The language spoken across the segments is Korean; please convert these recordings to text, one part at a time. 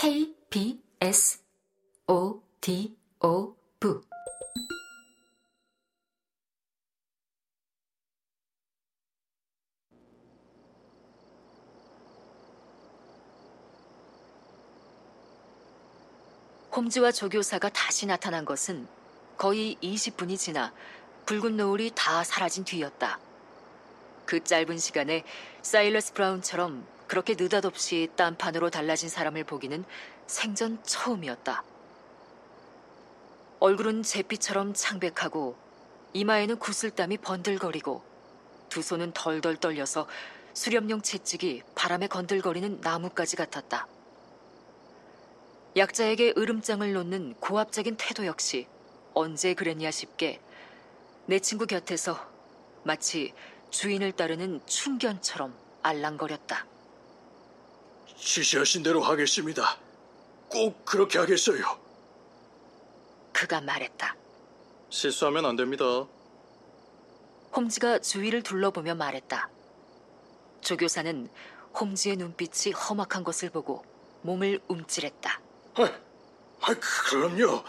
KBSODOV 홈즈와 조교사가 다시 나타난 것은 거의 20분이 지나 붉은 노을이 다 사라진 뒤였다. 그 짧은 시간에 사일러스 브라운처럼 그렇게 느닷없이 딴판으로 달라진 사람을 보기는 생전 처음이었다. 얼굴은 잿빛처럼 창백하고 이마에는 구슬땀이 번들거리고 두 손은 덜덜 떨려서 수렴용 채찍이 바람에 건들거리는 나뭇가지 같았다. 약자에게 으름장을 놓는 고압적인 태도 역시 언제 그랬냐 싶게 내 친구 곁에서 마치 주인을 따르는 춘견처럼 알랑거렸다. 지시하신 대로 하겠습니다. 꼭 그렇게 하겠어요. 그가 말했다. 실수하면 안 됩니다. 홈즈가 주위를 둘러보며 말했다. 조교사는 홈즈의 눈빛이 험악한 것을 보고 몸을 움찔했다. 그럼요.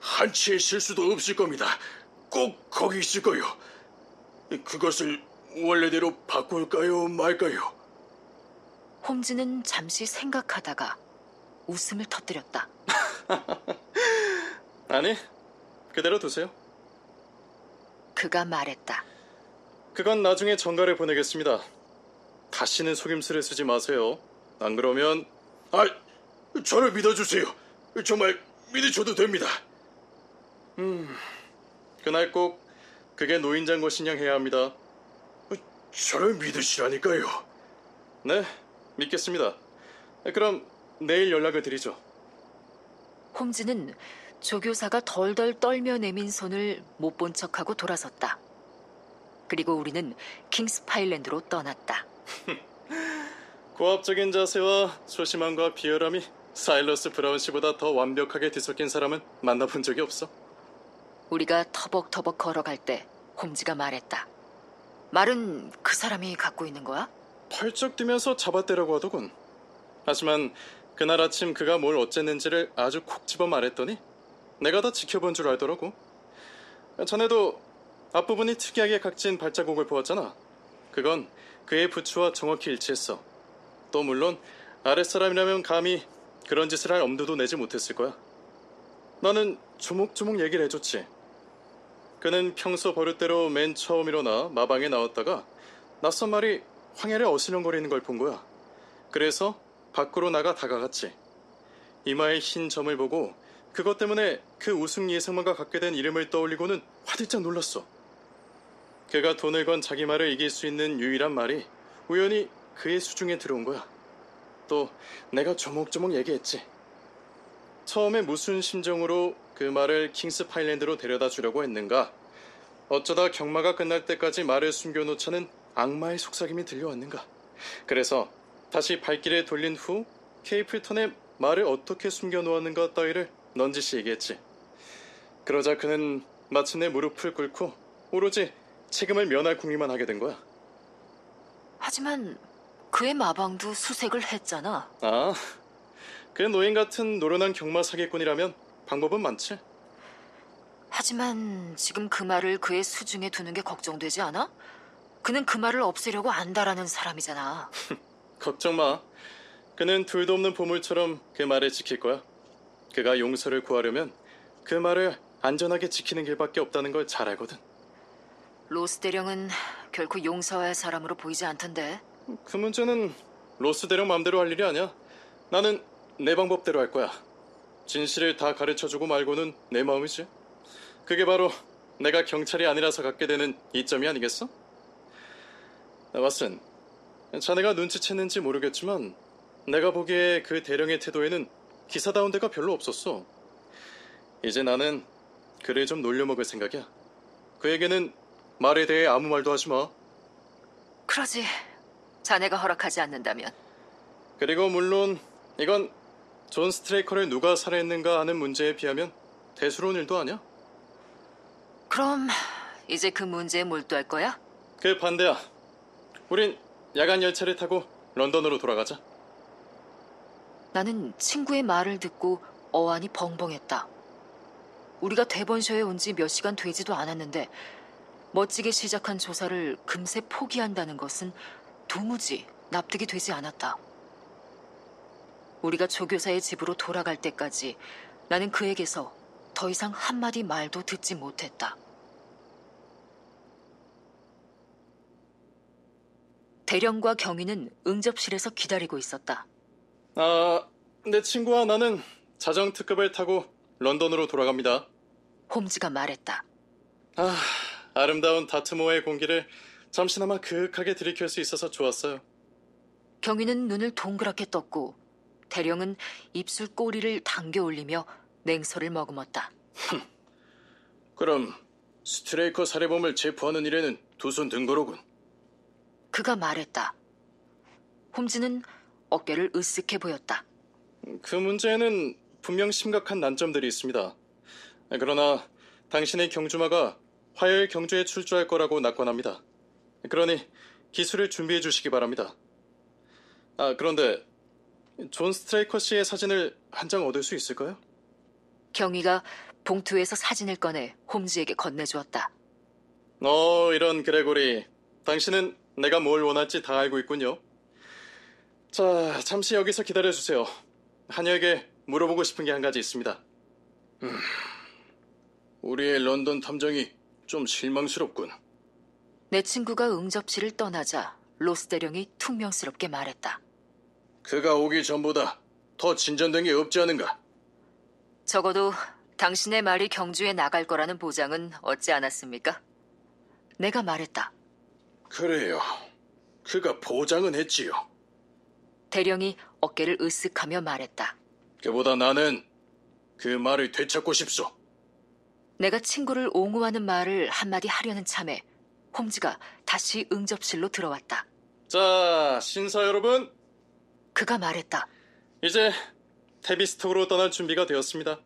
한치의 실수도 없을 겁니다. 꼭 거기 있을 거요. 그것을 원래대로 바꿀까요, 말까요? 홈즈는 잠시 생각하다가 웃음을 터뜨렸다. 아니, 그대로 두세요. 그가 말했다. 그건 나중에 전가를 보내겠습니다. 다시는 속임수를 쓰지 마세요. 안 그러면... 저를 믿어주세요. 정말 믿으셔도 됩니다. 그날 꼭 그게 노인장고 신령해야 합니다. 저를 믿으시라니까요. 네, 믿겠습니다. 그럼 내일 연락을 드리죠. 홈즈는 조교사가 덜덜 떨며 내민 손을 못 본 척하고 돌아섰다. 그리고 우리는 킹스파일랜드로 떠났다. 고압적인 자세와 소심함과 비열함이 사일러스 브라운 씨보다 더 완벽하게 뒤섞인 사람은 만나본 적이 없어. 우리가 터벅터벅 걸어갈 때 홈즈가 말했다. 말은 그 사람이 갖고 있는 거야? 펄쩍 뛰면서 잡아떼려고 하더군. 하지만 그날 아침 그가 뭘 어쨌는지를 아주 콕 집어 말했더니 내가 다 지켜본 줄 알더라고. 전에도 앞부분이 특이하게 각진 발자국을 보았잖아. 그건 그의 부츠와 정확히 일치했어. 또 물론 아랫사람이라면 감히 그런 짓을 할 엄두도 내지 못했을 거야. 나는 조목조목 얘기를 해줬지. 그는 평소 버릇대로 맨 처음 일어나 마방에 나왔다가 낯선 말이 황야를 어슬렁거리는 걸 본 거야. 그래서 밖으로 나가 다가갔지. 이마에 흰 점을 보고 그것 때문에 그 우승 예상만과 갖게 된 이름을 떠올리고는 화들짝 놀랐어. 그가 돈을 건 자기 말을 이길 수 있는 유일한 말이 우연히 그의 수중에 들어온 거야. 또 내가 조목조목 얘기했지. 처음에 무슨 심정으로 그 말을 킹스파일랜드로 데려다 주려고 했는가. 어쩌다 경마가 끝날 때까지 말을 숨겨놓자는 악마의 속삭임이 들려왔는가. 그래서 다시 발길을 돌린 후 케이플턴의 말을 어떻게 숨겨놓았는가 따위를 넌지시 얘기했지. 그러자 그는 마침내 무릎을 꿇고 오로지 책임을 면할 궁리만 하게 된 거야. 하지만... 그의 마방도 수색을 했잖아. 그 노인 같은 노련한 경마 사기꾼이라면 방법은 많지. 하지만 지금 그 말을 그의 수중에 두는 게 걱정되지 않아? 그는 그 말을 없애려고 안다라는 사람이잖아. 걱정 마. 그는 둘도 없는 보물처럼 그 말을 지킬 거야. 그가 용서를 구하려면 그 말을 안전하게 지키는 길밖에 없다는 걸 잘 알거든. 로스 대령은 결코 용서할 사람으로 보이지 않던데. 그 문제는 로스 대령 마음대로 할 일이 아니야. 나는 내 방법대로 할 거야. 진실을 다 가르쳐주고 말고는 내 마음이지. 그게 바로 내가 경찰이 아니라서 갖게 되는 이점이 아니겠어? 왓슨, 자네가 눈치챘는지 모르겠지만 내가 보기에 그 대령의 태도에는 기사다운 데가 별로 없었어. 이제 나는 그를 좀 놀려먹을 생각이야. 그에게는 말에 대해 아무 말도 하지 마. 그러지. 자네가 허락하지 않는다면. 그리고 물론 이건 존 스트레이커를 누가 살해했는가 하는 문제에 비하면 대수로운 일도 아니야. 그럼 이제 그 문제에 몰두할 거야? 그 반대야. 우린 야간 열차를 타고 런던으로 돌아가자. 나는 친구의 말을 듣고 어안이 벙벙했다. 우리가 대번셔에 온 지 몇 시간 되지도 않았는데 멋지게 시작한 조사를 금세 포기한다는 것은 도무지 납득이 되지 않았다. 우리가 조교사의 집으로 돌아갈 때까지 나는 그에게서 더 이상 한마디 말도 듣지 못했다. 대령과 경위는 응접실에서 기다리고 있었다. 내 친구와 나는 자정특급을 타고 런던으로 돌아갑니다. 홈즈가 말했다. 아름다운 다트모어의 공기를 잠시나마 그윽하게 들이킬 수 있어서 좋았어요. 경위는 눈을 동그랗게 떴고 대령은 입술 꼬리를 당겨 올리며 냉소를 머금었다. 그럼 스트레이커 살해범을 체포하는 일에는 두 손 든 거로군. 그가 말했다. 홈즈는 어깨를 으쓱해 보였다. 그 문제에는 분명 심각한 난점들이 있습니다. 그러나 당신의 경주마가 화요일 경주에 출조할 거라고 낙관합니다. 그러니 기수를 준비해 주시기 바랍니다. 그런데 존 스트레이커 씨의 사진을 한 장 얻을 수 있을까요? 경위가 봉투에서 사진을 꺼내 홈즈에게 건네주었다. 이런 그레고리. 당신은 내가 뭘 원할지 다 알고 있군요. 자, 잠시 여기서 기다려주세요. 하녀에게 물어보고 싶은 게 한 가지 있습니다. 우리의 런던 탐정이 좀 실망스럽군. 내 친구가 응접실을 떠나자 로스 대령이 퉁명스럽게 말했다. 그가 오기 전보다 더 진전된 게 없지 않은가? 적어도 당신의 말이 경주에 나갈 거라는 보장은 얻지 않았습니까? 내가 말했다. 그래요. 그가 보장은 했지요. 대령이 어깨를 으쓱하며 말했다. 그보다 나는 그 말을 되찾고 싶소. 내가 친구를 옹호하는 말을 한마디 하려는 참에 홈즈가 다시 응접실로 들어왔다. 자, 신사 여러분. 그가 말했다. 이제 테비스톡으로 떠날 준비가 되었습니다.